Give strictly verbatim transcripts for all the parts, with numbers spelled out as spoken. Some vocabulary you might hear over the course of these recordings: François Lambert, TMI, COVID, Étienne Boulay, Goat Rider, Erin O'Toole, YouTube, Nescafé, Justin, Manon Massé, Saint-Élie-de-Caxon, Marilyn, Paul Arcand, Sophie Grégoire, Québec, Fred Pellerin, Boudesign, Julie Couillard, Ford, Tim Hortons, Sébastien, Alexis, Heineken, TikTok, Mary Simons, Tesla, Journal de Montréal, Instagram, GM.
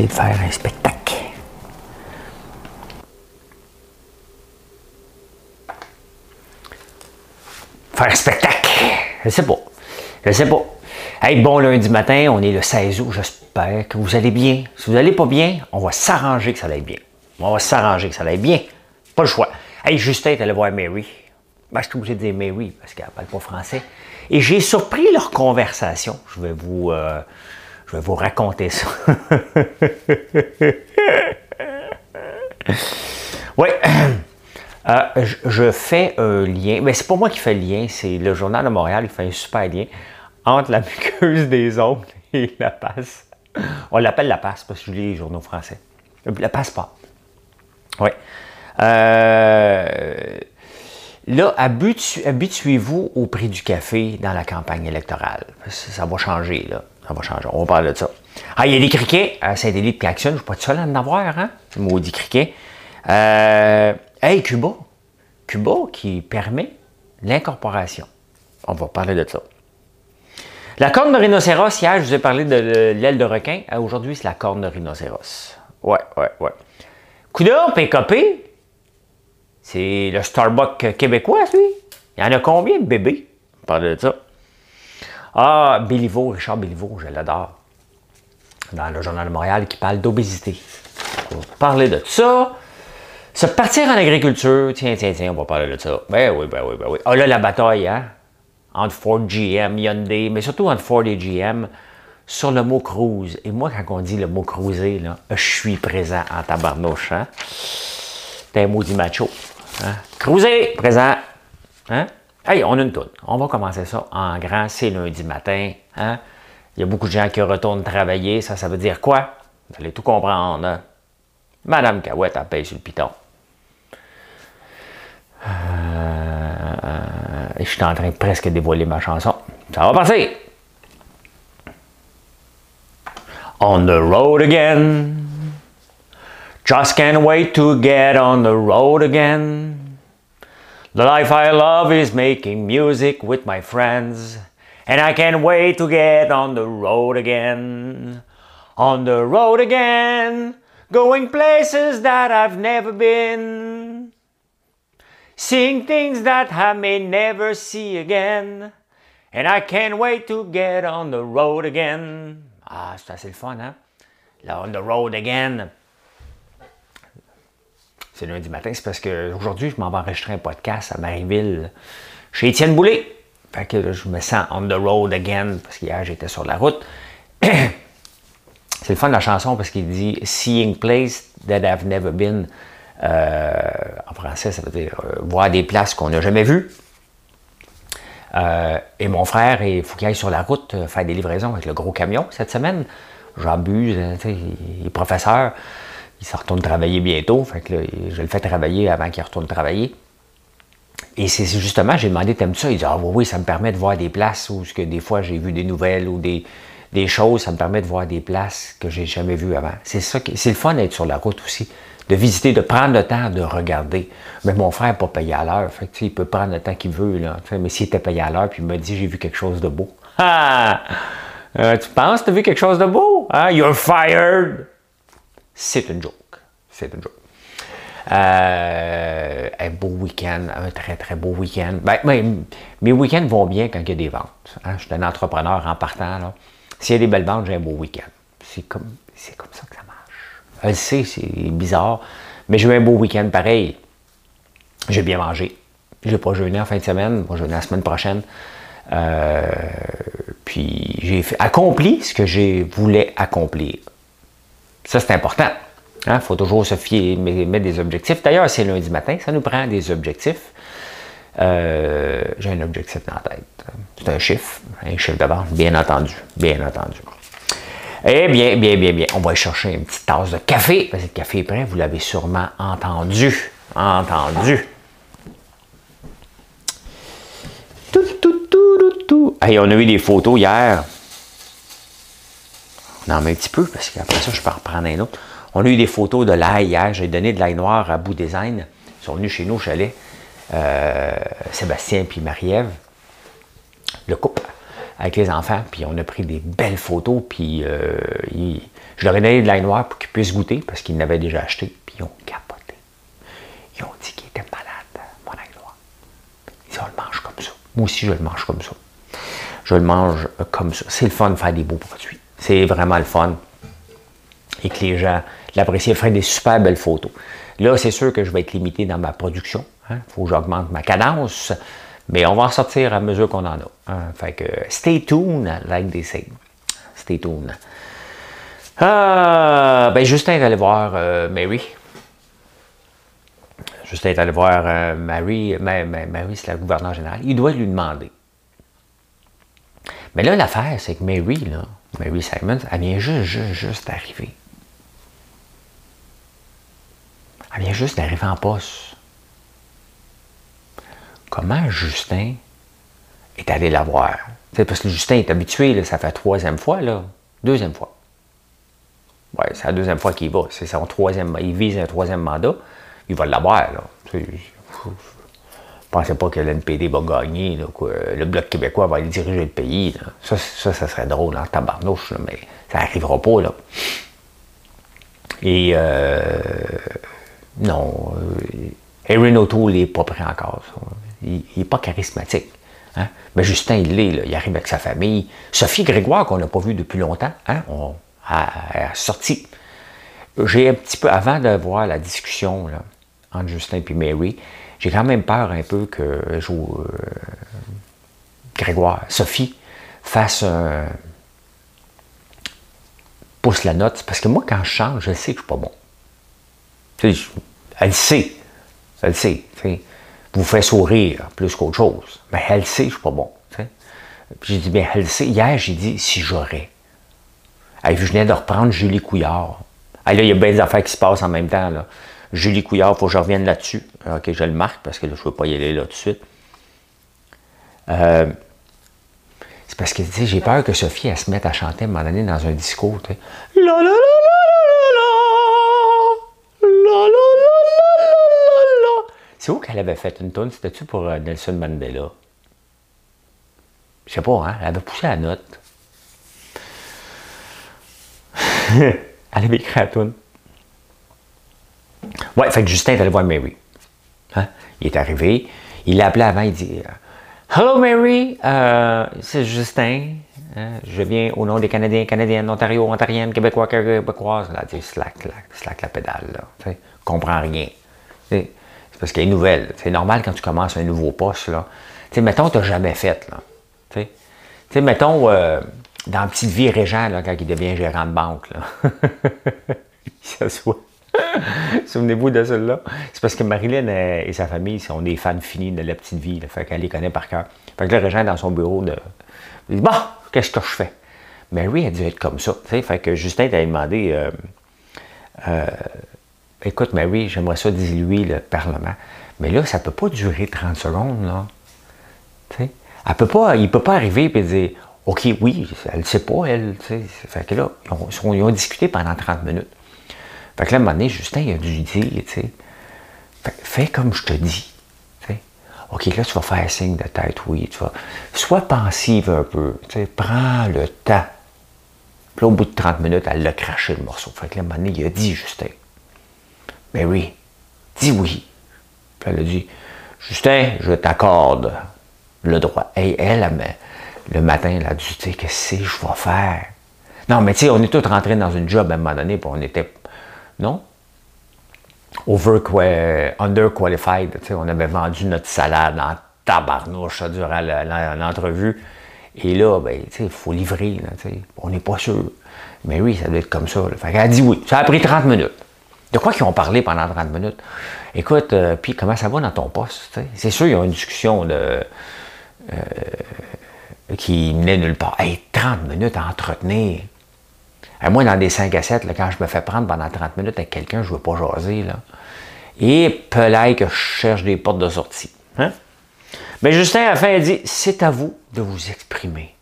De faire un spectacle. Faire un spectacle. Je sais pas. Je sais pas. Hey, bon lundi matin, on est le seize août. J'espère que vous allez bien. Si vous n'allez pas bien, on va s'arranger que ça aille bien. On va s'arranger que ça aille bien. Pas le choix. Hey, Justin est allé voir Mary. Ben, je suis obligé de dire Mary parce qu'elle ne parle pas français. Et j'ai surpris leur conversation. Je vais vous... Euh, Je vais vous raconter ça. Oui, euh, je, je fais un lien, mais c'est pas moi qui fais le lien, c'est le Journal de Montréal qui fait un super lien entre la muqueuse des ongles et la passe. On l'appelle la passe parce que je lis les journaux français. La passe pas. Oui. Euh, là, habitue, habituez-vous au prix du café dans la campagne électorale. Ça va changer, là. Ça va changer, on va parler de ça. Ah, il y a des criquets à Saint-Élie-de-Caxon. Je ne suis pas tout seul à en avoir, hein? C'est maudit criquet. Euh, hey, Cuba. Cuba qui permet l'incorporation. On va parler de ça. La corne de rhinocéros, hier, je vous ai parlé de l'aile de requin. Aujourd'hui, c'est la corne de rhinocéros. Ouais, ouais, ouais. Coudon, P K P, c'est le Starbucks québécois, lui. Il y en a combien de bébés? On va parler de ça. Ah, Béliveau, Richard Béliveau, je l'adore. Dans le Journal de Montréal, qui parle d'obésité. On va parler de ça. Se partir en agriculture, tiens, tiens, tiens, on va parler de ça. Ben oui, ben oui, ben oui. Ah là, la bataille, hein? Entre Ford, G M, Hyundai, mais surtout entre Ford et G M, sur le mot cruise. Et moi, quand on dit le mot cruiser, là, je suis présent en tabarnouche, hein? T'es un maudit macho. Hein? Cruiser, présent. Hein? Hey, on a une toune. On va commencer ça en grand. C'est lundi matin. Hein? Il y a beaucoup de gens qui retournent travailler. Ça, ça veut dire quoi? Vous allez tout comprendre. Hein? Madame Cahouette, elle paye sur le piton. Euh, euh, je suis en train de presque dévoiler ma chanson. Ça va passer! On the road again. Just can't wait to get on the road again. The life I love is making music with my friends, and I can't wait to get on the road again. On the road again, going places that I've never been, seeing things that I may never see again, and I can't wait to get on the road again. Ah, c'est assez le fun, hein? Là, on the road again. C'est lundi matin, c'est parce qu'aujourd'hui, je m'en vais enregistrer un podcast à Marieville, chez Étienne Boulay. Fait que là, je me sens on the road again, parce qu'hier, j'étais sur la route. C'est le fun de la chanson, parce qu'il dit « Seeing places that I've never been euh, ». En français, ça veut dire euh, « voir des places qu'on n'a jamais vues euh, ». Et mon frère, il faut qu'il aille sur la route euh, faire des livraisons avec le gros camion cette semaine. J'abuse, hein, tu sais, il est professeur. Il se retourne travailler bientôt, fait que là, je le fais travailler avant qu'il retourne travailler. Et c'est justement, j'ai demandé, t'aimes-tu ça? Il dit, ah oui, oui, ça me permet de voir des places où que des fois j'ai vu des nouvelles ou des, des choses, ça me permet de voir des places que j'ai jamais vues avant. C'est ça, c'est le fun d'être sur la route aussi, de visiter, de prendre le temps de regarder. Mais mon frère n'est pas payé à l'heure, fait que tu sais, il peut prendre le temps qu'il veut, là. Mais s'il était payé à l'heure, puis il me dit, j'ai vu quelque chose de beau. Ah! Euh, tu penses, t'as vu quelque chose de beau? Hein? You're fired! C'est une joke. C'est une joke. Euh, un beau week-end, un très, très beau week-end. Ben, ben, mes week-ends vont bien quand il y a des ventes. Hein? Je suis un entrepreneur en partant. Là. S'il y a des belles ventes, j'ai un beau week-end. C'est comme, c'est comme ça que ça marche. Je le sais, c'est bizarre. Mais j'ai eu un beau week-end pareil. J'ai bien mangé. J'ai pas jeûné en fin de semaine. Moi, je jeûne la semaine prochaine. Euh, puis, j'ai fait, accompli ce que je voulais accomplir. Ça, c'est important. Il hein? faut toujours se fier, mettre des objectifs. D'ailleurs, c'est lundi matin, ça nous prend des objectifs. Euh, j'ai un objectif dans la tête. C'est un chiffre, un chiffre d'avance, bien entendu, bien entendu. Eh bien, bien, bien, bien, on va aller chercher une petite tasse de café. Parce que le café est prêt, vous l'avez sûrement entendu. Entendu. Tout, tout, tout, tout, tout. Hey, on a eu des photos hier. On en met un petit peu, parce qu'après ça, je peux en reprendre un autre. On a eu des photos de l'ail hier. J'ai donné de l'ail noir à Boudesign. Ils sont venus chez nous au chalet. Euh, Sébastien puis Marie-Ève. Le couple. Avec les enfants. Puis on a pris des belles photos. Puis euh, il... je leur ai donné de l'ail noir pour qu'ils puissent goûter. Parce qu'ils l'avaient déjà acheté. Puis ils ont capoté. Ils ont dit qu'ils étaient malades. Mon ail noir. Ils disent, on le mange comme ça. Moi aussi, je le mange comme ça. Je le mange comme ça. C'est le fun de faire des beaux produits. C'est vraiment le fun. Et que les gens l'apprécient. Ils feraient des super belles photos. Là, c'est sûr que je vais être limité dans ma production. Il hein? faut que j'augmente ma cadence. Mais on va en sortir à mesure qu'on en a. Hein? Fait que stay tuned, like they say. Stay tuned. Ah, ben Justin est allé voir euh, Mary. Justin est allé voir euh, Mary. Ma, ma, Mary, c'est la gouverneure générale. Il doit lui demander. Mais là, l'affaire, c'est que Mary, là, Mary Simons, elle vient juste, juste, juste d'arriver. Elle vient juste d'arriver en poste. Comment Justin est allé la voir? T'sais, parce que Justin est habitué, là, ça fait la troisième fois, là. Deuxième fois. Oui, c'est la deuxième fois qu'il va. C'est son troisième. Il vise un troisième mandat. Il va l'avoir, là. T'sais, je ne pensais pas que l'N P D va gagner, là, quoi. Le Bloc québécois va aller diriger le pays. Là. Ça, ça, ça serait drôle en hein, tabarnouche, là, mais ça n'arrivera pas, là. Et euh, non, Erin O'Toole n'est pas prêt encore. Ça. Il n'est pas charismatique. Hein? Mais Justin, il l'est. Il arrive avec sa famille. Sophie Grégoire, qu'on n'a pas vue depuis longtemps, hein? On a, a sorti. J'ai un petit peu, avant de voir la discussion là, entre Justin et Mary, j'ai quand même peur un peu que je, euh, Grégoire, Sophie, fasse un... pousse la note. Parce que moi, quand je change, je sais que je suis pas bon. Tu sais, elle sait. Elle sait. Tu sais, vous fait sourire plus qu'autre chose. Mais elle sait que je suis pas bon. Tu sais. Puis j'ai dit, bien, elle sait. Hier, j'ai dit, si j'aurais. Je venais de reprendre Julie Couillard. Ah, là, il y a bien des affaires qui se passent en même temps. Là. Julie Couillard, il faut que je revienne là-dessus. OK, je le marque parce que là, je ne veux pas y aller là tout de suite. Euh, C'est parce que, tu sais, j'ai peur que Sophie, elle se mette à chanter à un moment donné dans un discours, tu sais. La la la la la la la la la. C'est où qu'elle avait fait une toune? C'était-tu pour Nelson Mandela? Je sais pas, hein? Elle avait poussé la note. Elle avait écrit la toune. Ouais, fait que Justin est allé voir Mary. Hein? Il est arrivé. Il l'a appelé avant, il dit... Hello Mary, euh, c'est Justin. Hein, je viens au nom des Canadiens, Canadiennes, Ontario, Ontariennes, Québécois, Québécoises. Là, tu slack, slack, slack la pédale. Tu comprends rien. C'est parce qu'il y a une nouvelle. C'est normal quand tu commences un nouveau poste. Là. T'sais, mettons, tu n'as jamais fait. Là. T'sais, t'sais, mettons, euh, dans la petite vie Réjean, là, quand il devient gérant de banque, là. Il s'assoit. Souvenez-vous de celle-là. C'est parce que Marilyn et sa famille sont des fans finis de la petite vie. Là, fait qu'elle les connaît par cœur. Fait que là, Réjean dans son bureau de. Il dit, bon, qu'est-ce que je fais? Mary a dû être comme ça. T'sais. Fait que Justin t'avait demandé euh, euh, écoute, Mary, j'aimerais ça diluer le Parlement. Mais là, ça ne peut pas durer trente secondes, là. T'sais. Elle peut pas, il ne peut pas arriver et dire OK, oui, elle ne sait pas, elle. T'sais. Fait que là, ils ont, ils ont discuté pendant trente minutes. Fait que là, à un moment donné, Justin, il a dû dire, tu sais, fais comme je te dis. T'sais. OK, là, tu vas faire signe de tête, oui, tu vas. Sois pensive un peu, tu sais, prends le temps. Puis là, au bout de trente minutes, elle l'a craché le morceau. Fait que là, à un moment donné, il a dit, Justin, mais oui, dis oui. Puis elle a dit, Justin, je t'accorde le droit. Et hey, elle, elle, le matin, elle a dit, tu sais, qu'est-ce que je vais faire? Non, mais tu sais, on est tous rentrés dans une job à un moment donné, puis on était. Non? Underqualified, on avait vendu notre salade en tabarnouche durant l'entrevue. Et là, ben, il faut livrer, là, on n'est pas sûr. Mais oui, ça doit être comme ça. Fait qu'elle a dit oui. Ça a pris trente minutes. De quoi qu'ils ont parlé pendant trente minutes? Écoute, euh, puis comment ça va dans ton poste? C'est sûr, il y a une discussion de, euh, qui menait nulle part. Hey, trente minutes à entretenir. À moi, dans des cinq à sept, là, quand je me fais prendre pendant trente minutes avec quelqu'un, je ne veux pas jaser. Là. Et peut-être que je cherche des portes de sortie. Hein? Mais Justin, à la fin, il dit, c'est à vous de vous exprimer.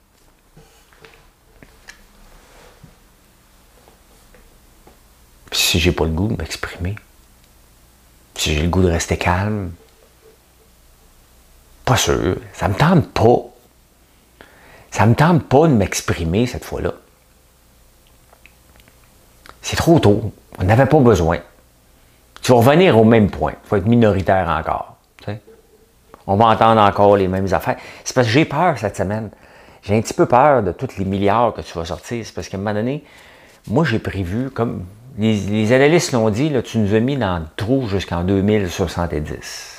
Puis si j'ai pas le goût de m'exprimer, si j'ai le goût de rester calme, pas sûr, ça me tente pas. Ça me tente pas de m'exprimer cette fois-là. C'est trop tôt. On n'avait pas besoin. Tu vas revenir au même point. Il faut être minoritaire encore. T'sais? On va entendre encore les mêmes affaires. C'est parce que j'ai peur cette semaine. J'ai un petit peu peur de tous les milliards que tu vas sortir. C'est parce qu'à un moment donné, moi j'ai prévu, comme les, les analystes l'ont dit, là, tu nous as mis dans le trou jusqu'en deux mille soixante-dix.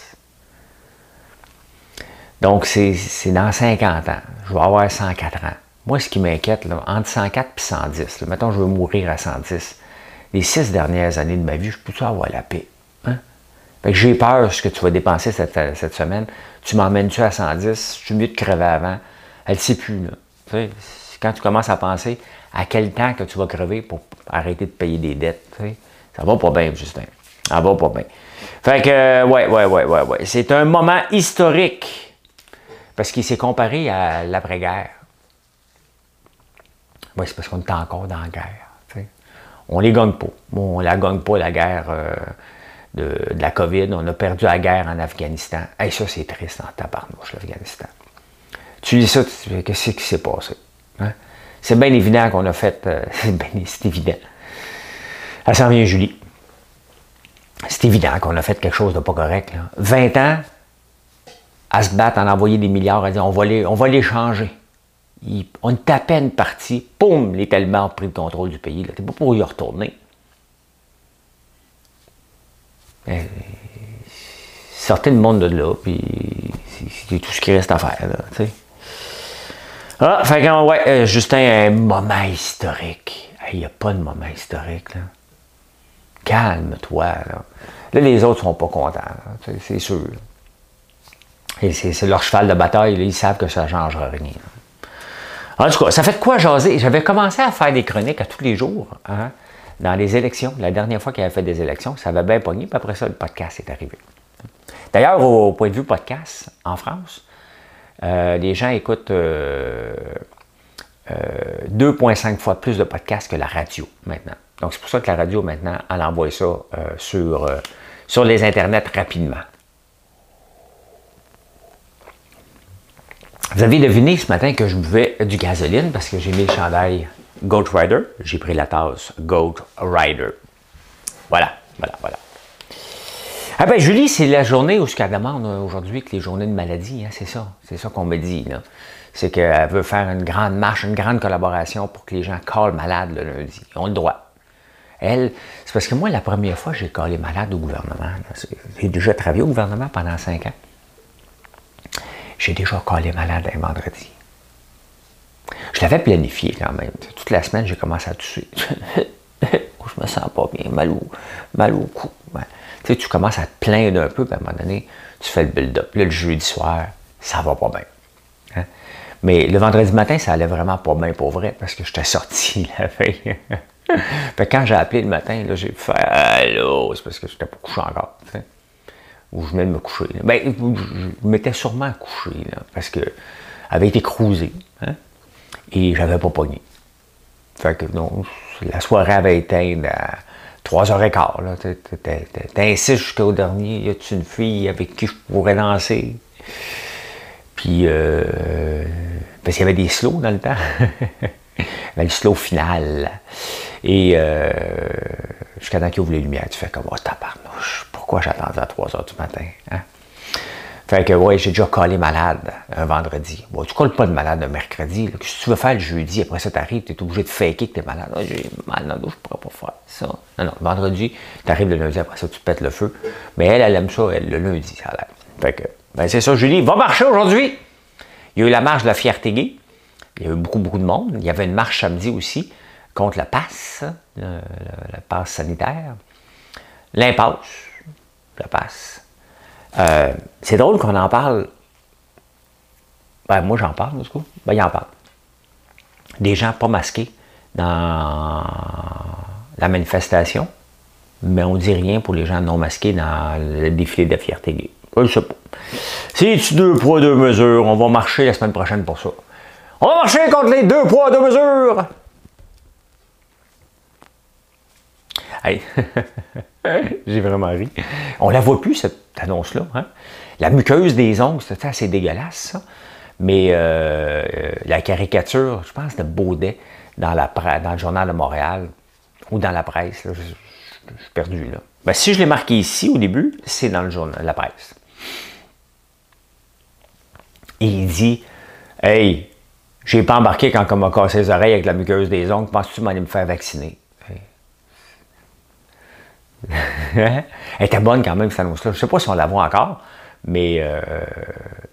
Donc, c'est dans cinquante ans. Je vais avoir cent quatre ans. Moi, ce qui m'inquiète, là, entre cent quatre et cent dix, là, mettons, je veux mourir à cent dix. Les six dernières années de ma vie, je peux toujours avoir la paix. Hein? Fait que j'ai peur de ce que tu vas dépenser cette, cette semaine. Tu m'emmènes-tu à cent dix? Je suis mieux de crever avant. Elle ne sait plus. Là. Tu sais, quand tu commences à penser à quel temps que tu vas crever pour arrêter de payer des dettes, tu sais, ça va pas bien, Justin. Ça va pas bien. Fait que, euh, ouais, ouais, ouais, ouais, ouais. C'est un moment historique. Parce qu'il s'est comparé à l'après-guerre. Oui, c'est parce qu'on est encore dans la guerre. T'sais. On ne les gagne pas. Bon, on ne la gagne pas, la guerre euh, de, de la COVID. On a perdu la guerre en Afghanistan. Hey, ça, c'est triste en tabarnouche, l'Afghanistan. Tu lis ça, tu te dis, qu'est-ce qui s'est passé? Hein? C'est bien évident qu'on a fait... Euh, c'est bien évident. Elle s'en vient, Julie. C'est évident qu'on a fait quelque chose de pas correct. Là. vingt ans... à se battre, en envoyer des milliards, à dire on va les, on va les changer. Il, on est à peine parti, poum, les Talibans ont pris le contrôle du pays. T'es pas pour y retourner. Et, sortez le monde de là, puis c'est tout ce qui reste à faire. Là, t'sais. Ah, fait que, ouais, euh, Justin, un moment historique. Il n'y a pas de moment historique. Là. Calme-toi. Là. Là, les autres sont pas contents, c'est sûr. Là. C'est leur cheval de bataille, là, ils savent que ça ne changera rien. En tout cas, ça fait de quoi jaser? J'avais commencé à faire des chroniques à tous les jours, hein, dans les élections. La dernière fois qu'il avait fait des élections, ça avait bien pogné, puis après ça, le podcast est arrivé. D'ailleurs, au, au point de vue podcast, en France, euh, les gens écoutent euh, euh, deux virgule cinq fois plus de podcasts que la radio, maintenant. Donc, c'est pour ça que la radio, maintenant, elle envoie ça euh, sur, euh, sur les internets rapidement. Vous avez deviné ce matin que je buvais du gasoline parce que j'ai mis le chandail Goat Rider. J'ai pris la tasse Goat Rider. Voilà, voilà, voilà. Ah ben Julie, c'est la journée où ce qu'elle demande aujourd'hui que les journées de maladie, hein, c'est ça. C'est ça qu'on me dit. C'est qu'elle veut faire une grande marche, une grande collaboration pour que les gens collent malade le lundi. Ils ont le droit. Elle, c'est parce que moi, la première fois, j'ai collé malade au gouvernement. J'ai déjà travaillé au gouvernement pendant cinq ans. J'ai déjà collé malade un vendredi. Je l'avais planifié quand même. Toute la semaine, j'ai commencé à tousser. Je me sens pas bien, mal au, mal au cou. Ouais. Tu sais, tu commences à te plaindre un peu, puis à un moment donné, tu fais le build-up. Là, le jeudi soir, ça va pas bien. Hein? Mais le vendredi matin, ça allait vraiment pas bien pour vrai, parce que j'étais sorti la veille. Puis quand j'ai appelé le matin, j'ai fait « Allô », c'est parce que j'étais pas couché encore. T'sais. Où je venais de me coucher. Là. Ben, je m'étais sûrement couché, là, parce que avait été cruisé, hein? Et j'avais pas pogné. Fait que non, la soirée avait éteint à trois heures quinze, là. T'insistes jusqu'au dernier, y a-tu une fille avec qui je pourrais danser? Puis, euh, parce qu'il y avait des slows dans le temps. Mais le slow final. Et euh, jusqu'à temps qu'il ouvre les lumières, tu fais comme « Oh, tabarnouche, pourquoi j'attendais à trois heures du matin? Hein? » Fait que, ouais, j'ai déjà collé malade un vendredi. Bon, tu colles pas de malade un mercredi. Là. Si tu veux faire le jeudi, après ça, t'arrives, t'es obligé de faker que t'es malade. Oh, « J'ai mal dans le dos, je pourrais pas faire ça. » Non, non, vendredi, t'arrives le lundi, après ça, tu te pètes le feu. Mais elle, elle aime ça, elle, le lundi, ça a l'air. Fait que, ben c'est ça, Julie, va marcher aujourd'hui! Il y a eu la marche de la fierté gay. Il y avait beaucoup, beaucoup de monde. Il y avait une marche samedi aussi contre la passe, le, le, la passe sanitaire. L'impasse, la passe. Euh, c'est drôle qu'on en parle. Ben, moi, j'en parle, en tout cas. Ben, il en parle. Des gens pas masqués dans la manifestation, mais on ne dit rien pour les gens non masqués dans le défilé de la fierté. Je ne sais pas. C'est deux poids, deux mesures. On va marcher la semaine prochaine pour ça. On va marcher contre les deux poids, deux mesures! Hey. J'ai vraiment ri. On la voit plus, cette annonce-là. Hein? La muqueuse des ongles, c'était assez dégueulasse, ça. Mais euh, la caricature, je pense, de Beaudet dans, la, dans le Journal de Montréal ou dans la presse, là, je, je, je suis perdu. Là. Ben, si je l'ai marqué ici au début, c'est dans le journal, la presse. Et il dit « Hey, j'ai pas embarqué quand on m'a cassé les oreilles avec la muqueuse des ongles. Penses-tu m'en aller me faire vacciner? » Elle était bonne quand même cette annonce-là. Je ne sais pas si on la voit encore, mais euh,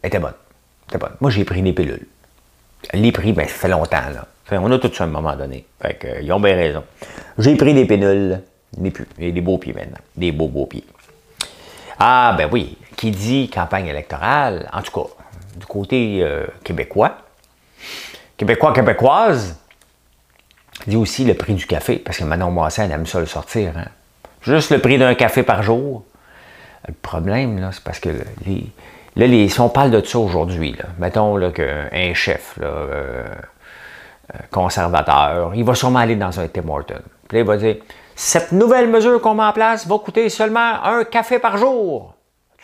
elle était bonne. Elle était bonne. Moi, j'ai pris des pilules. Les prix, ben, ça fait longtemps. Là. Enfin, on a tout ça à un moment donné. Fait que, euh, ils ont bien raison. J'ai pris des pilules. Des, des beaux pieds maintenant. Des beaux, beaux pieds. Ah, ben oui. Qui dit campagne électorale, en tout cas, du côté euh, québécois, québécois, québécoise, dit aussi le prix du café, parce que Manon Massé, elle aime ça le sortir, hein. Juste le prix d'un café par jour. Le problème, là, c'est parce que les, là, les, si on parle de ça aujourd'hui, mettons là, qu'un chef là, euh, conservateur, il va sûrement aller dans un Tim Hortons. Puis là, il va dire « Cette nouvelle mesure qu'on met en place va coûter seulement un café par jour. »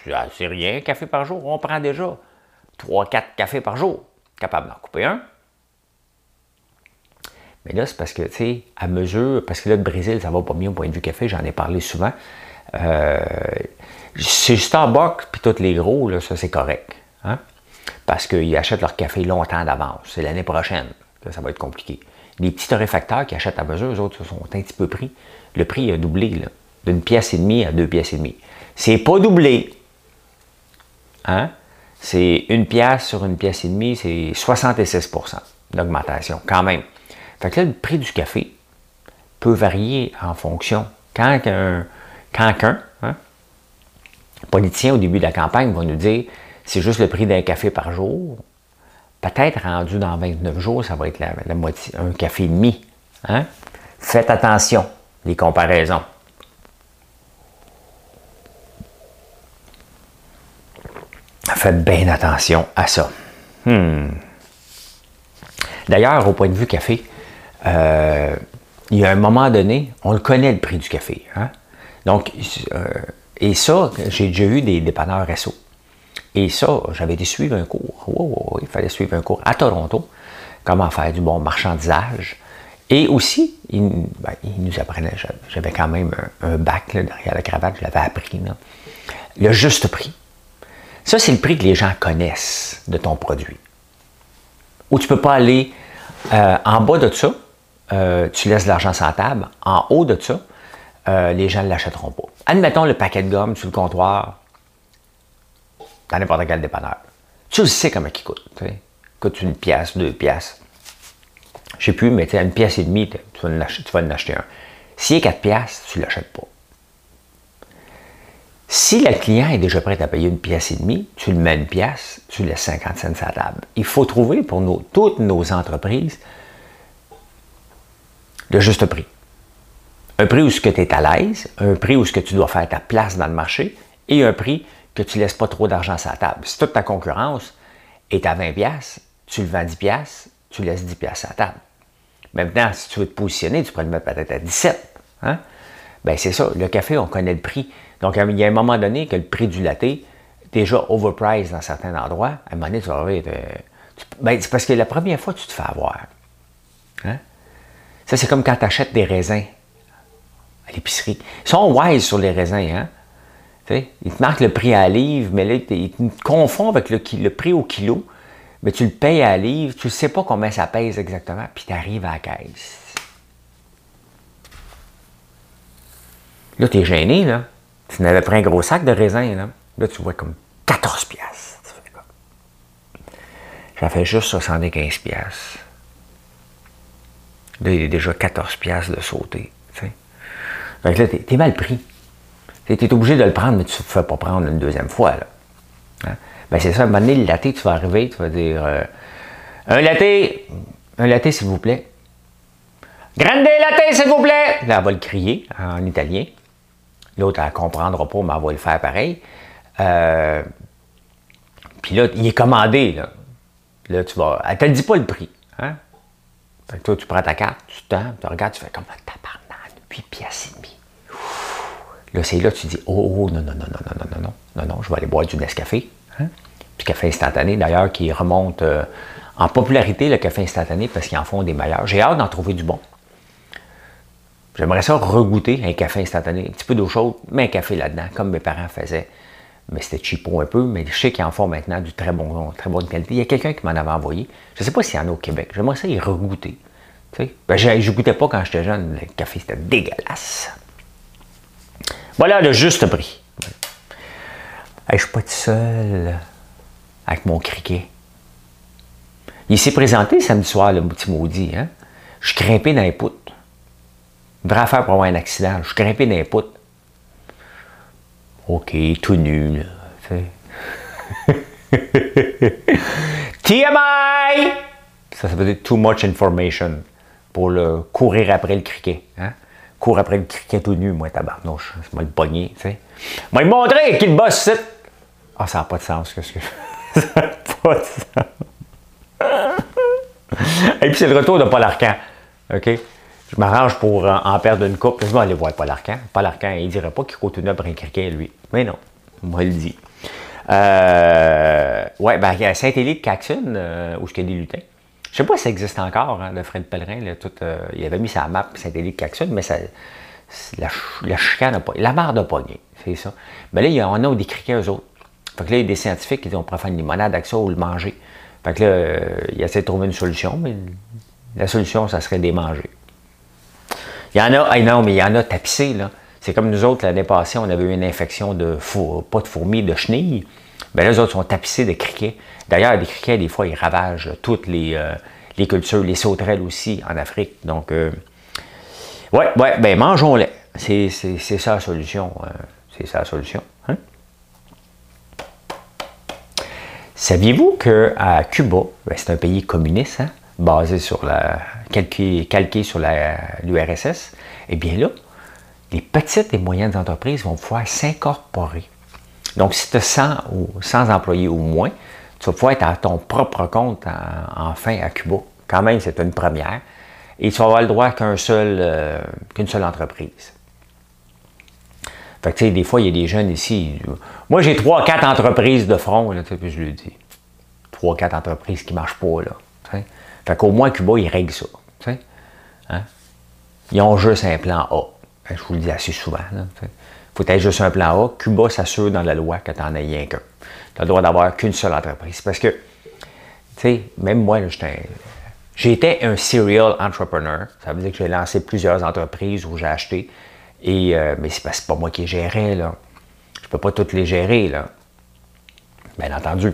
Tu dis ah, « C'est rien, un café par jour. On prend déjà trois quatre cafés par jour. Capable d'en couper un. » Mais là, c'est parce que, tu sais, à mesure, parce que là, le Brésil, ça va pas mieux au point de vue café, j'en ai parlé souvent. Euh, c'est Starbucks, puis tous les gros, là, ça, c'est correct. Hein? Parce qu'ils achètent leur café longtemps d'avance. C'est l'année prochaine. Là, ça va être compliqué. Les petits torréfacteurs qui achètent à mesure, eux autres, sont un petit peu pris. Le prix a doublé, là. D'une pièce et demie à deux pièces et demie. C'est pas doublé. Hein? C'est une pièce sur une pièce et demie, c'est soixante-seize pour cent d'augmentation, quand même. Fait que là, le prix du café peut varier en fonction. Quand un, quand qu'un, hein, politicien au début de la campagne va nous dire c'est juste le prix d'un café par jour, peut-être rendu dans vingt-neuf jours, ça va être la, la moitié, un café et demi. Hein? Faites attention, les comparaisons. Faites bien attention à ça. Hmm. D'ailleurs, au point de vue café, Euh, il y a un moment donné, on le connaît le prix du café. Hein? Donc, euh, et ça, j'ai déjà eu des dépanneurs S O. Et ça, j'avais été suivre un cours. Wow, wow, wow, il fallait suivre un cours à Toronto, comment faire du bon marchandisage. Et aussi, il, ben, il nous apprenait, j'avais quand même un, un bac là, derrière la cravate, je l'avais appris. Là. Le juste prix. Ça, c'est le prix que les gens connaissent de ton produit. Où tu ne peux pas aller euh, en bas de ça. Euh, tu laisses de l'argent sur la table, en haut de ça, euh, les gens ne l'achèteront pas. Admettons le paquet de gomme sur le comptoir, dans n'importe quel dépanneur. Tu le sais comment il coûte. Il coûte une pièce, deux pièces. Je ne sais plus, mais une pièce et demie, tu vas en acheter, tu vas en acheter un. S'il est quatre pièces, tu ne l'achètes pas. Si le client est déjà prêt à payer une pièce et demie, tu le mets une pièce, tu laisses cinquante cents sur la table. Il faut trouver pour nos, toutes nos entreprises le juste prix. Un prix où tu es à l'aise, un prix où tu dois faire ta place dans le marché et un prix que tu ne laisses pas trop d'argent sur la table. Si toute ta concurrence est à vingt dollars, tu le vends dix dollars, tu laisses dix dollars sur la table. Maintenant, si tu veux te positionner, tu pourrais le mettre peut-être à dix-sept dollars. Hein? Bien, c'est ça. Le café, on connaît le prix. Donc, il y a un moment donné que le prix du latte, déjà overpriced dans certains endroits, à un moment donné, tu vas avoir... Ben, c'est parce que la première fois, tu te fais avoir. Hein? Ça, c'est comme quand tu achètes des raisins à l'épicerie. Ils sont wise sur les raisins, hein? T'sais, ils te marquent le prix à la livre, mais là, ils te confondent avec le, le prix au kilo, mais tu le payes à la livre, tu ne sais pas combien ça pèse exactement, puis tu arrives à la caisse. Là, tu es gêné, là. Tu n'avais pris un gros sac de raisins, là. Là, tu vois comme quatorze piastres. J'en fais juste soixante-quinze piastres. Là, il est déjà quatorze piastres de sauter. T'sais. Donc là, t'es mal pris. Tu es obligé de le prendre, mais tu ne te fais pas prendre une deuxième fois. Là. Hein? Ben, c'est ça, à un moment donné, le latte, tu vas arriver, tu vas dire euh, un latte, un latte, s'il vous plaît. Grande latte, s'il vous plaît! Là, elle va le crier en italien. L'autre, elle ne comprendra pas, mais elle va le faire pareil. Euh, Puis là, il est commandé. Là, là tu vas. Elle ne te le dit pas le prix. Hein? Fait que toi, tu prends ta carte, tu te tends, tu regardes, tu fais comme ta tabarnak, huit piastres et demi. Là, c'est là que tu dis, oh, oh, non, non, non, non, non, non, non, non, non, je vais aller boire du Nescafé. Hein? Puis café instantané, d'ailleurs, qui remonte euh, en popularité, le café instantané, parce qu'ils en font des meilleurs. J'ai hâte d'en trouver du bon. J'aimerais ça regoûter un café instantané, un petit peu d'eau chaude, mais un café là-dedans, comme mes parents faisaient. Mais c'était cheapo un peu, mais je sais qu'ils en font maintenant du très bon, très bonne qualité. Il y a quelqu'un qui m'en avait envoyé. Je ne sais pas s'il y en a au Québec. J'aimerais ça y regoûter. Tu sais? Ben, je ne goûtais pas quand j'étais jeune. Le café, c'était dégueulasse. Voilà le juste prix. Hey, je ne suis pas tout seul avec mon criquet. Il s'est présenté samedi soir, le petit maudit. Hein? Je suis grimpé dans les poutres. Vraie affaire pour avoir un accident. Je suis grimpé dans les poutres. OK, tout nul. T M I! Ça, ça veut dire too much information pour le courir après le criquet. Hein? Cours après le criquet tout nu, moi, tabarnouche. C'est moi le pogné, tu sais. Moi, il me montrait qu'il bosse, c'est... Ah, ça n'a pas de sens, qu'est-ce que je... Ça n'a pas de sens. Et puis, c'est le retour de Paul Arcand. OK? Je m'arrange pour en, en perdre une coupe. Je vais aller voir Paul Arcand. Paul Arcand, il ne dirait pas qu'il continue après un criquet, lui. Mais non. Moi, il le dit. Euh... Ouais, ben, à Saint-Élie-de-Caxon, euh, où il y a des lutins. Je sais pas si ça existe encore, hein, le Fred Pellerin, là, tout, euh, il avait mis sa map Saint-Élie-de-Caxon, mais ça, la, ch la chicane n'a pas... La marde n'a pas gagné, c'est ça. Mais là, il y en a des criquets, eux autres. Fait que là, il y a des scientifiques qui disent, on pourrait faire une limonade avec ça ou le manger. Fait que là, euh, il essaie de trouver une solution, mais la solution, ça serait de les manger. Il y en a... Hey, non, mais il y en a tapissé, là. C'est comme nous autres, l'année passée, on avait eu une infection de... Four, pas de fourmis, de chenilles. Bien là, les autres sont tapissés de criquets. D'ailleurs, les criquets, des fois, ils ravagent toutes les, euh, les cultures, les sauterelles aussi, en Afrique. Donc, euh, ouais, ouais, ben mangeons-les. C'est ça la solution. Euh, C'est ça la solution. Hein? Saviez-vous qu'à Cuba, ben, c'est un pays communiste, hein, basé sur la... calqué, calqué sur l'U R S S, eh bien là, les petites et moyennes entreprises vont pouvoir s'incorporer. Donc, si tu as cent, ou cent employés ou moins, tu vas pouvoir être à ton propre compte en, enfin à Cuba. Quand même, c'est une première. Et tu vas avoir le droit qu'un seul, euh, qu'une seule entreprise. Fait que, tu sais, des fois, il y a des jeunes ici. Moi, j'ai trois quatre entreprises de front, là, tu sais, puis je le dis. trois quatre entreprises qui ne marchent pas, là. T'sais? Fait qu'au moins, Cuba, ils règlent ça. T'sais? Hein? Ils ont juste un plan A. Fait que je vous le dis assez souvent, là. T'sais? Faut être juste un plan A. Cuba s'assure dans la loi que tu n'en as rien qu'un. Tu as le droit d'avoir qu'une seule entreprise. Parce que, tu sais, même moi, j'étais un serial entrepreneur. Ça veut dire que j'ai lancé plusieurs entreprises où j'ai acheté. Et, euh, mais c'est pas, pas moi qui les gérais, là. Je peux pas toutes les gérer, là. Bien entendu.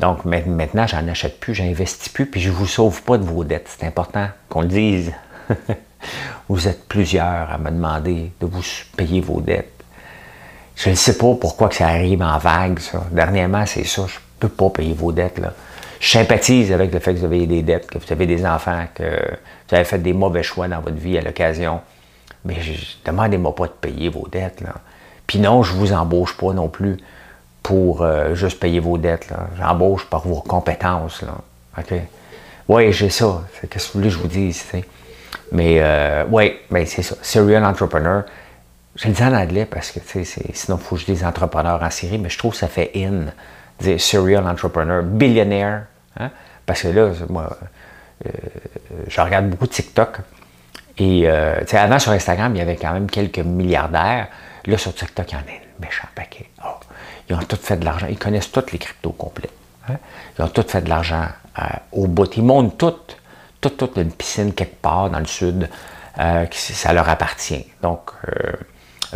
Donc, maintenant, j'en achète plus, j'investis plus, puis je vous sauve pas de vos dettes. C'est important qu'on le dise. Vous êtes plusieurs à me demander de vous payer vos dettes. Je ne sais pas pourquoi que ça arrive en vague, ça. Dernièrement, c'est ça. Je ne peux pas payer vos dettes, là. Je sympathise avec le fait que vous avez des dettes, que vous avez des enfants, que vous avez fait des mauvais choix dans votre vie à l'occasion. Mais demandez-moi pas de payer vos dettes, là. Puis non, je ne vous embauche pas non plus pour euh, juste payer vos dettes, là. J'embauche par vos compétences, là. OK? Oui, j'ai ça. Qu'est-ce que vous voulez que je vous dise, tu sais? Mais euh, oui, mais c'est ça. Serial entrepreneur. Je le dis en anglais parce que, tu sais, sinon, il faut que je dise entrepreneur en série, mais je trouve que ça fait in, dire serial entrepreneur, billionaire, hein? Parce que là, moi, euh, je regarde beaucoup de TikTok. Et, euh, tu sais, avant, sur Instagram, il y avait quand même quelques milliardaires. Là, sur TikTok, il y en a un méchant paquet. Oh, ils ont tous fait de l'argent. Ils connaissent toutes les cryptos complets. Hein? Ils ont tous fait de l'argent euh, au bout. Ils montent toutes, toutes, toutes une piscine quelque part dans le sud. Euh, ça leur appartient. Donc, euh,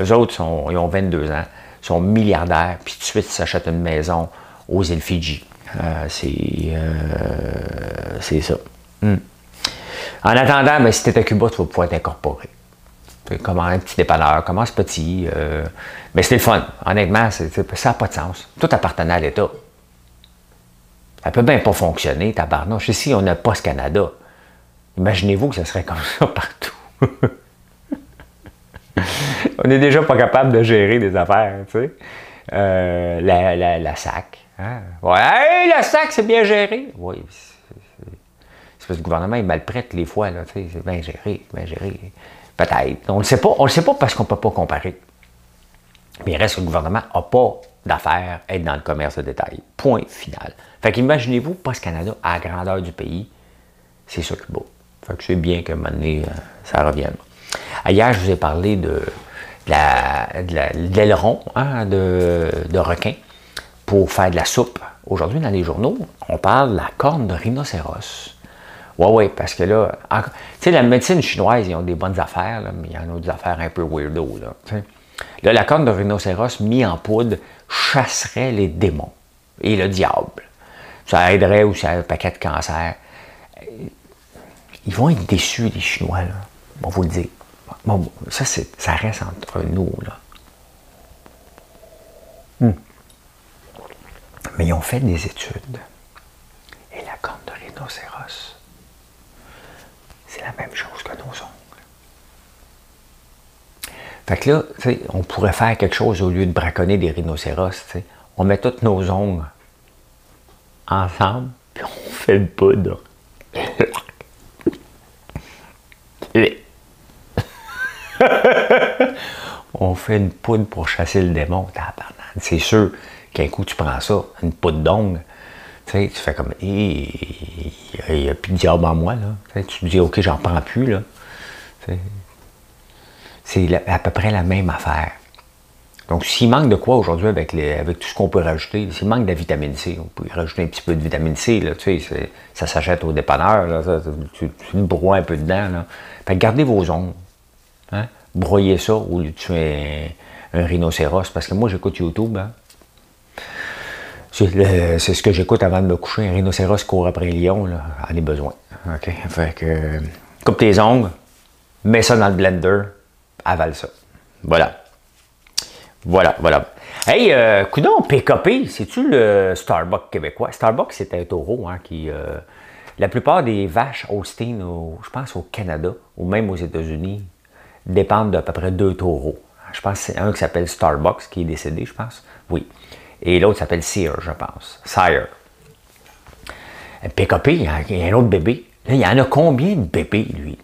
eux autres, sont, ils ont vingt-deux ans, sont milliardaires, puis tout de suite, ils s'achètent une maison aux îles Fidji. Euh, c'est euh, ça. Mm. En attendant, ben, si tu es à Cuba, tu vas pouvoir t'incorporer. Commence un petit dépanneur, commence petit. Euh, mais c'était le fun. Honnêtement, ça n'a pas de sens. Tout appartenait à l'État. Ça peut bien pas fonctionner, tabarnouche. Ici, on n'a pas ce Canada. Imaginez-vous que ça serait comme ça partout. On n'est déjà pas capable de gérer des affaires, tu sais. Euh, la, la, la sac. Hein? Ouais, hey, la sac, c'est bien géré. Oui, c'est parce que le gouvernement est mal prête les fois, là, tu sais. C'est bien géré, bien géré. Peut-être. On ne le sait pas. On le sait pas parce qu'on ne peut pas comparer. Mais il reste que le gouvernement n'a pas d'affaires à être dans le commerce de détail. Point final. Fait qu'imaginez-vous, Post-Canada, à la grandeur du pays, c'est ça qui bat. Fait que c'est bien qu'à un moment donné, ça revienne. Hier, je vous ai parlé de, de l'aileron, hein, de, de requin, pour faire de la soupe. Aujourd'hui, dans les journaux, on parle de la corne de rhinocéros. Oui, oui, parce que là, tu sais, la médecine chinoise, ils ont des bonnes affaires, là, mais il y en a des affaires un peu weirdo, là, t'sais. Là, la corne de rhinocéros mise en poudre chasserait les démons et le diable. Ça aiderait aussi à un paquet de cancers. Ils vont être déçus, les Chinois, là. On vous le dit. Bon, ça, ça reste entre nous, là. Hum. Mais ils ont fait des études. Et la corne de rhinocéros, c'est la même chose que nos ongles. Fait que là, tu sais, on pourrait faire quelque chose au lieu de braconner des rhinocéros, tu sais. On met tous nos ongles ensemble, puis on fait le poudre. On fait une poudre pour chasser le démon. C'est sûr qu'un coup, tu prends ça, une poudre d'ongle, tu sais, tu fais comme, il n'y a plus de diable en moi, là. Tu te dis, OK, j'en prends plus, là. C'est à peu près la même affaire. Donc, s'il manque de quoi aujourd'hui avec, avec tout ce qu'on peut rajouter, s'il manque de la vitamine C, on peut rajouter un petit peu de vitamine C, là, tu sais, ça s'achète au dépanneur, là, ça, tu, tu le broies un peu dedans, là. Fait que gardez vos ongles. Hein? Broyez ça au lieu de tuer un, un rhinocéros, parce que moi, j'écoute YouTube, hein? C'est ce que j'écoute avant de me coucher. Un rhinocéros court après un lion, là, en ai besoin. OK? Fait que, coupe tes ongles, mets ça dans le blender, avale ça. Voilà. Voilà, voilà. Hey, euh, coudon, P K P, c'est-tu le Starbucks québécois? Starbucks, c'est un taureau, hein, qui... Euh, la plupart des vaches Holstein, je pense au Canada, ou même aux États-Unis, dépendent d'à peu près deux taureaux. Je pense que c'est un qui s'appelle Starbucks, qui est décédé, je pense. Oui. Et l'autre s'appelle Sire, je pense. Sire. P K P, il y a un autre bébé. Là, il y en a combien de bébés, lui?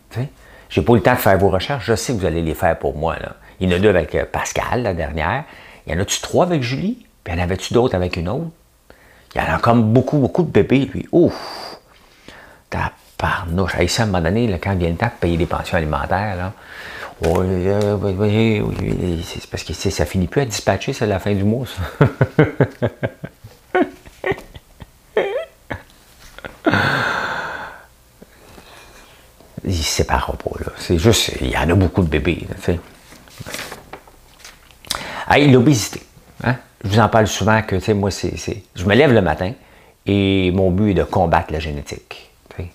J'ai pas eu le temps de faire vos recherches. Je sais que vous allez les faire pour moi, là. Il y en a deux avec Pascal, la dernière. Il y en a-tu trois avec Julie? Puis, il y en avait-tu d'autres avec une autre? Il y en a comme beaucoup, beaucoup de bébés, lui. Ouf! Tabarnouche! Hey, ça, à un moment donné, là, quand vient le temps de payer des pensions alimentaires, là, oh, euh, oui, oui, oui, c'est parce que ça finit plus à dispatcher, c'est la fin du mois, ça. Ils se sépareront pas, là. C'est juste, il y en a beaucoup de bébés, tu sais. Hey, l'obésité, hein? Je vous en parle souvent que, tu sais, moi, c'est, c'est... je me lève le matin et mon but est de combattre la génétique.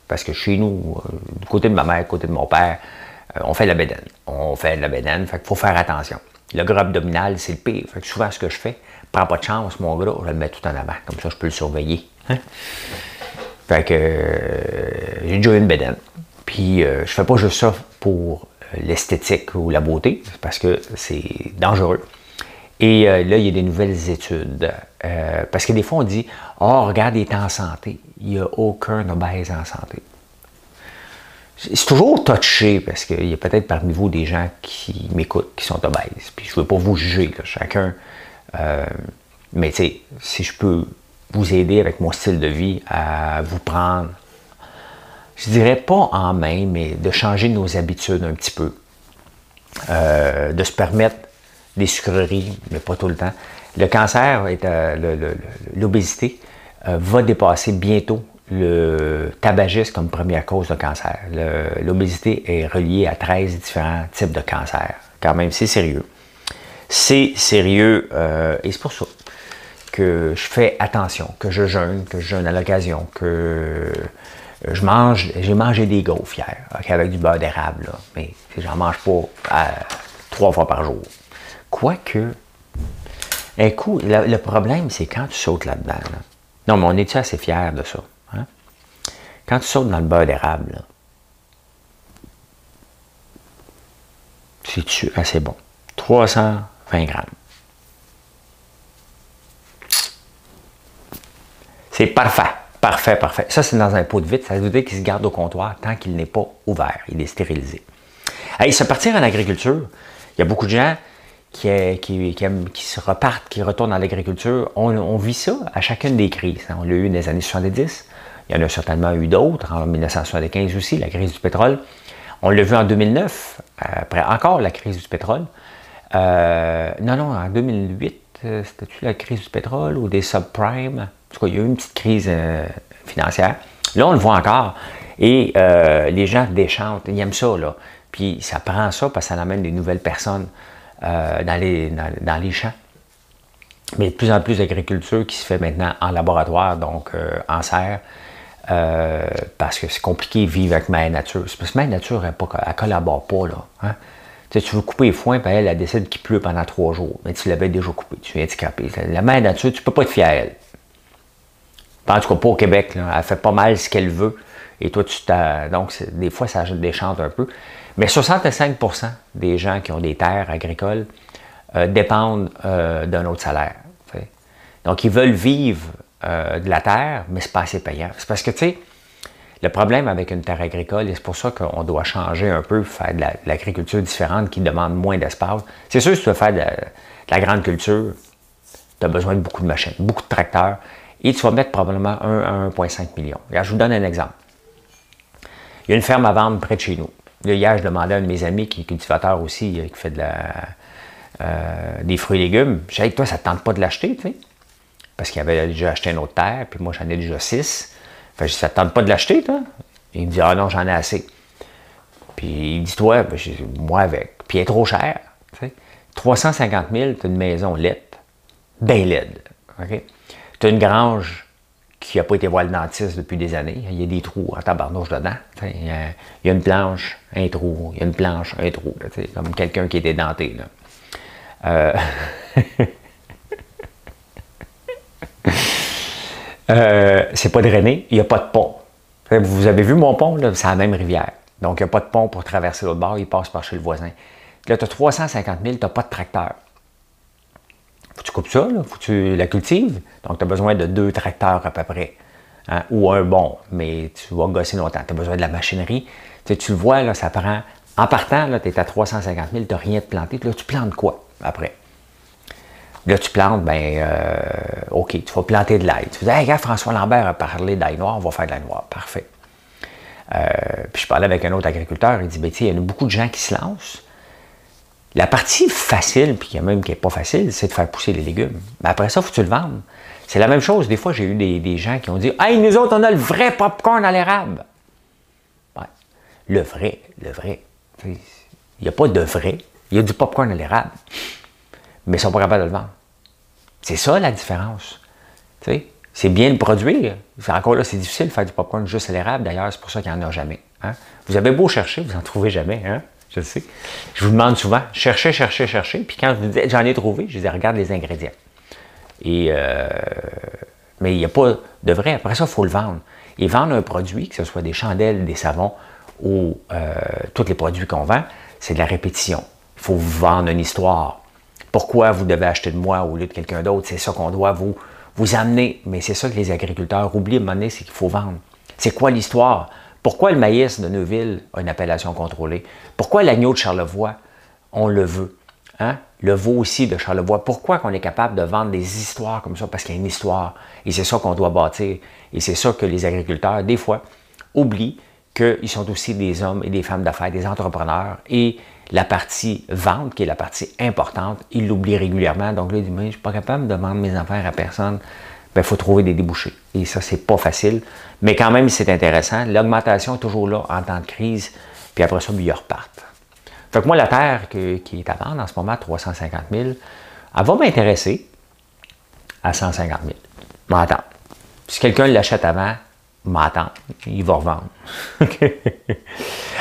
Parce que chez nous, euh, du côté de ma mère, du côté de mon père, euh, on fait de la bédaine. On fait de la bédaine, fait qu'il faut faire attention. Le gras abdominal, c'est le pire. Fait que souvent, ce que je fais, prends pas de chance, mon gras, je le mets tout en avant. Comme ça, je peux le surveiller. Hein? Fait que euh, j'ai déjà eu une bédaine. Puis, euh, je fais pas juste ça pour l'esthétique ou la beauté, parce que c'est dangereux. Et euh, là, il y a des nouvelles études. Euh, parce que des fois, on dit « Oh, regarde, il est en santé. » Il n'y a aucun obèse en santé. C'est toujours touché, parce qu'il y a peut-être parmi vous des gens qui m'écoutent, qui sont obèses. Puis je ne veux pas vous juger, là, chacun. Euh, mais tu sais, si je peux vous aider avec mon style de vie à vous prendre, je dirais pas en main, mais de changer nos habitudes un petit peu. Euh, de se permettre des sucreries, mais pas tout le temps. Le cancer, euh, l'obésité, euh, va dépasser bientôt le tabagisme comme première cause de cancer. L'obésité est reliée à treize différents types de cancers. Quand même, c'est sérieux. C'est sérieux, euh, et c'est pour ça que je fais attention, que je jeûne, que je jeûne à l'occasion, que... Je mange, j'ai mangé des gaufres hier, okay, avec du beurre d'érable, mais j'en mange pas euh, trois fois par jour. Quoique, un coup, le, le problème, c'est quand tu sautes là-dedans. Là. Non, mais on est-tu assez fiers de ça? Hein? Quand tu sautes dans le beurre d'érable, C'est-tu assez bon? trois cent vingt grammes. C'est parfait. Parfait, parfait. Ça, c'est dans un pot de vitre. Ça veut dire qu'il se garde au comptoir tant qu'il n'est pas ouvert. Il est stérilisé. Hey, se partir en agriculture, il y a beaucoup de gens qui, qui, qui, aiment, qui se repartent, qui retournent dans l'agriculture. On, on vit ça à chacune des crises. On l'a eu dans les années soixante-dix. Il y en a certainement eu d'autres, en mille neuf cent soixante-quinze aussi, la crise du pétrole. On l'a vu en deux mille neuf, après encore la crise du pétrole. Euh, non, non, en deux mille huit, c'était-tu la crise du pétrole ou des subprimes? En tout cas, il y a eu une petite crise euh, financière. Là, on le voit encore. Et euh, les gens déchantent. Ils aiment ça, là. Puis, ça prend ça parce que ça amène des nouvelles personnes euh, dans, les, dans, dans les champs. Mais de plus en plus d'agriculture qui se fait maintenant en laboratoire, donc euh, en serre, euh, parce que c'est compliqué de vivre avec Mère Nature. C'est parce que Mère Nature, elle ne collabore pas, là. Hein? Tu sais, tu veux couper les foins, puis elle, elle décide qu'il pleut pendant trois jours. Mais tu l'avais déjà coupé, tu es handicapé. La Mère Nature, tu ne peux pas te fier à elle. En tout cas, pas au Québec, là. Elle fait pas mal ce qu'elle veut. Et toi, tu t'as. Donc, des fois, ça déchante un peu. Mais soixante-cinq pour cent des gens qui ont des terres agricoles euh, dépendent euh, d'un autre salaire. T'sais. Donc, ils veulent vivre euh, de la terre, mais c'est pas assez payant. C'est parce que, tu sais, le problème avec une terre agricole, et c'est pour ça qu'on doit changer un peu, faire de, la, de l'agriculture différente qui demande moins d'espace. C'est sûr, si tu veux faire de la, de la grande culture, tu as besoin de beaucoup de machines, beaucoup de tracteurs. Et tu vas mettre probablement un à un virgule cinq million. Là, je vous donne un exemple. Il y a une ferme à vendre près de chez nous. Là, hier, je demandais à un de mes amis qui est cultivateur aussi, qui fait de la, euh, des fruits et légumes. Je disais, hey, toi, ça ne te tente pas de l'acheter, tu sais? Parce qu'il avait déjà acheté une autre terre, puis moi, j'en ai déjà six. Fait que je dis, ça ne te tente pas de l'acheter, toi? Et il me dit, ah non, j'en ai assez. Puis il dit, toi, ben, je dis, moi avec. Puis il est trop cher, tu sais? trois cent cinquante mille, tu as une maison laide, bien laide, OK? C'est une grange qui n'a pas été voir le dentiste depuis des années. Il y a des trous en tabarnouche dedans. Il y a une planche, un trou. Il y a une planche, un trou. Là, comme quelqu'un qui est édenté. Là. Euh... euh, c'est pas drainé. Il n'y a pas de pont. Vous avez vu mon pont? Là, c'est la même rivière. Donc, il n'y a pas de pont pour traverser l'autre bord. Il passe par chez le voisin. Là, tu as trois cent cinquante mille, tu n'as pas de tracteur. Faut que tu coupes ça, là. Faut que tu la cultives. Donc, tu as besoin de deux tracteurs à peu près. Hein? Ou un bon, mais tu vas gosser longtemps. Tu as besoin de la machinerie. Tu sais, tu le vois, là, ça prend. En partant, tu es à trois cent cinquante mille, tu n'as rien de planté. Puis là, tu plantes quoi après? Là, tu plantes, ben, euh, OK, tu vas planter de l'ail. Tu dis, hey, regarde, François Lambert a parlé d'ail noir, on va faire de l'ail noir. Parfait. Euh, puis je parlais avec un autre agriculteur, il dit, ben, tu sais, il y en a beaucoup de gens qui se lancent. La partie facile, puis même qui n'est pas facile, c'est de faire pousser les légumes. Mais après ça, il faut que tu le vendes. C'est la même chose. Des fois, j'ai eu des, des gens qui ont dit « Hey, nous autres, on a le vrai popcorn à l'érable! » Ouais. Le vrai, le vrai. Il n'y a pas de vrai. Il y a du popcorn à l'érable. Mais ils ne sont pas capables de le vendre. C'est ça, la différence. T'sais, c'est bien de produire. Encore là, c'est difficile de faire du popcorn juste à l'érable. D'ailleurs, c'est pour ça qu'il n'y en a jamais. Hein? Vous avez beau chercher, vous n'en trouvez jamais. Hein? Je le sais. Je vous demande souvent, cherchez, cherchez, cherchez. Puis quand je vous disais, j'en ai trouvé, je disais, regarde les ingrédients. Et euh, mais il n'y a pas de vrai. Après ça, il faut le vendre. Et vendre un produit, que ce soit des chandelles, des savons ou euh, tous les produits qu'on vend, c'est de la répétition. Il faut vous vendre une histoire. Pourquoi vous devez acheter de moi au lieu de quelqu'un d'autre? C'est ça qu'on doit vous, vous amener. Mais c'est ça que les agriculteurs oublient à un moment donné, c'est qu'il faut vendre. C'est quoi l'histoire? Pourquoi le maïs de Neuville a une appellation contrôlée? Pourquoi l'agneau de Charlevoix, on le veut? Hein? Le veau aussi de Charlevoix. Pourquoi qu'on est capable de vendre des histoires comme ça? Parce qu'il y a une histoire. Et c'est ça qu'on doit bâtir. Et c'est ça que les agriculteurs, des fois, oublient qu'ils sont aussi des hommes et des femmes d'affaires, des entrepreneurs. Et la partie vente, qui est la partie importante, ils l'oublient régulièrement. Donc là, ils disent, mais je ne suis pas capable de vendre mes affaires à personne. Ben, il faut trouver des débouchés. Et ça, c'est pas facile. Mais quand même, c'est intéressant. L'augmentation est toujours là en temps de crise. Puis après ça, ils repartent. Fait que moi, la terre que, qui est à vendre en ce moment, trois cent cinquante mille, elle va m'intéresser à cent cinquante mille. M'attendre. Si quelqu'un l'achète avant, m'attendre. Il va revendre.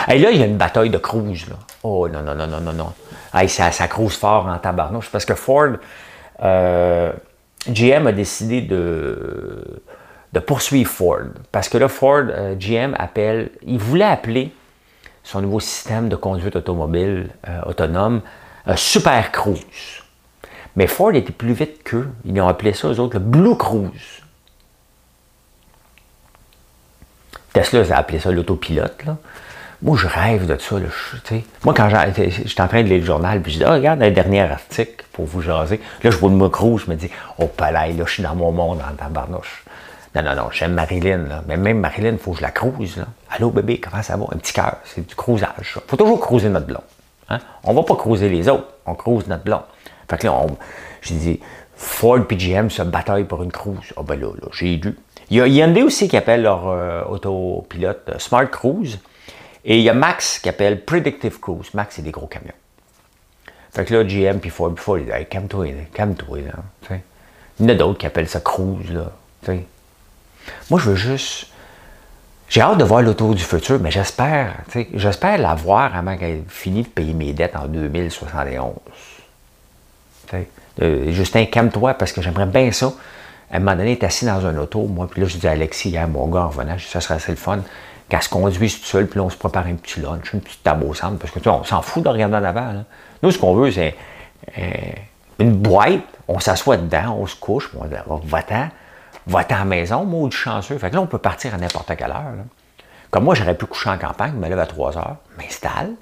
Hey, là, il y a une bataille de cruise. Là. Oh non, non, non, non, non, non. Hey, ça, ça cruise fort en tabarnouche. Parce que Ford... Euh, G M a décidé de, de poursuivre Ford. Parce que là, Ford, euh, G M appelle, il voulait appeler son nouveau système de conduite automobile euh, autonome, euh, Super Cruise. Mais Ford était plus vite qu'eux. Ils ont appelé ça, eux autres, le Blue Cruise. Tesla, ils ont appelé ça l'autopilote, là. Moi, je rêve de ça, là, je, moi, quand j'étais en train de lire le journal, puis je dis, ah, regarde, le dernier article, pour vous jaser. Là, je vois le mot rouge, je me dis, oh, palais, là, je suis dans mon monde, en tabarnouche. Non, non, non, j'aime Marilyn, là. Mais même Marilyn, il faut que je la cruise, là. Allô, bébé, comment ça va? Un petit cœur, c'est du cruisage, ça. Faut toujours cruiser notre blond. Hein? On va pas cruiser les autres, on cruise notre blond. Fait que là, on, j'ai dit, Ford et G M se bataillent pour une cruise. Ah, ben là, là, j'ai dû. Il y a Hyundai aussi qui appelle leur euh, autopilote euh, Smart Cruise. Et il y a Max qui appelle Predictive Cruise. Max, c'est des gros camions. Fait que là, G M puis Ford, Ford, ils disent hey, « calme-toi, calme-toi, là. » T'sais. Il y en a d'autres qui appellent ça Cruise, là. T'sais. Moi, je veux juste... J'ai hâte de voir l'auto du futur, mais j'espère, j'espère la voir avant qu'elle finisse de payer mes dettes en deux mille soixante et onze. Euh, Justin, calme-toi, parce que j'aimerais bien ça. À un moment donné, t'es assis dans un auto, moi, puis là, je dis à Alexis, hier, mon gars, en revenant, ça serait assez le fun. Qu'elle se conduise toute seule, puis là, on se prépare un petit lunch, une petite table au centre, parce que tu sais, on s'en fout de regarder en avant. Là. Nous, ce qu'on veut, c'est euh, une boîte, on s'assoit dedans, on se couche, puis on dit, va-t'en, va-t'en à la maison, maudit chanceux. Fait que là, on peut partir à n'importe quelle heure. Là. Comme moi, j'aurais pu coucher en campagne, je me lève à trois heures, m'installe.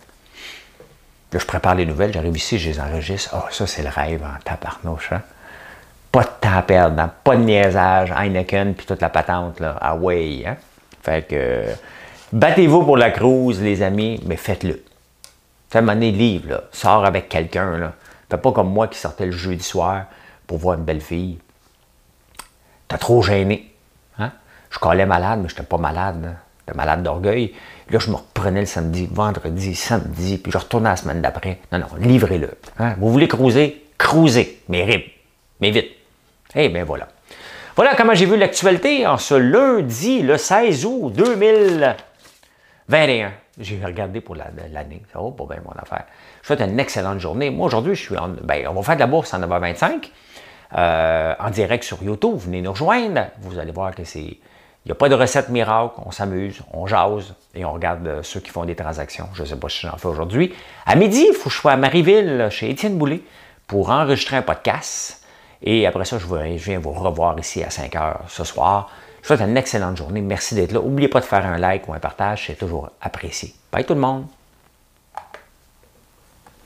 Là, je prépare les nouvelles, j'arrive ici, je les enregistre. Ah, oh, ça, c'est le rêve en tabarnouche. Hein? Pas de temps à perdre, hein? Pas de niaisage, Heineken, puis toute la patente, là, ah ouais, hein? Fait que... Battez-vous pour la cruise, les amis, mais faites-le. Tu as mené le livre, là. Sors avec quelqu'un, là. Fais pas comme moi qui sortais le jeudi soir pour voir une belle fille. T'as trop gêné. Hein? Je collais malade, mais j'étais pas malade. Hein? J'étais malade d'orgueil. Là, je me reprenais le samedi, vendredi, samedi, puis je retournais la semaine d'après. Non, non, livrez-le. Hein? Vous voulez cruiser? Cruisez, mais rib, mais vite. Eh bien, voilà. Voilà comment j'ai vu l'actualité en ce lundi, le seize août deux mille vingt et un. J'ai regardé pour l'année. Ça va pas bien, mon affaire. Je souhaite une excellente journée. Moi, aujourd'hui, je suis en... Ben, on va faire de la bourse en neuf heures vingt-cinq. Euh, en direct sur YouTube. Venez nous rejoindre. Vous allez voir que c'est... Il n'y a pas de recette miracle. On s'amuse, on jase et on regarde ceux qui font des transactions. Je ne sais pas si j'en fais aujourd'hui. À midi, il faut que je sois à Marieville, chez Étienne Boulay, pour enregistrer un podcast. Et après ça, je viens vous revoir ici à cinq heures ce soir. Je vous souhaite une excellente journée. Merci d'être là. N'oubliez pas de faire un like ou un partage. C'est toujours apprécié. Bye tout le monde!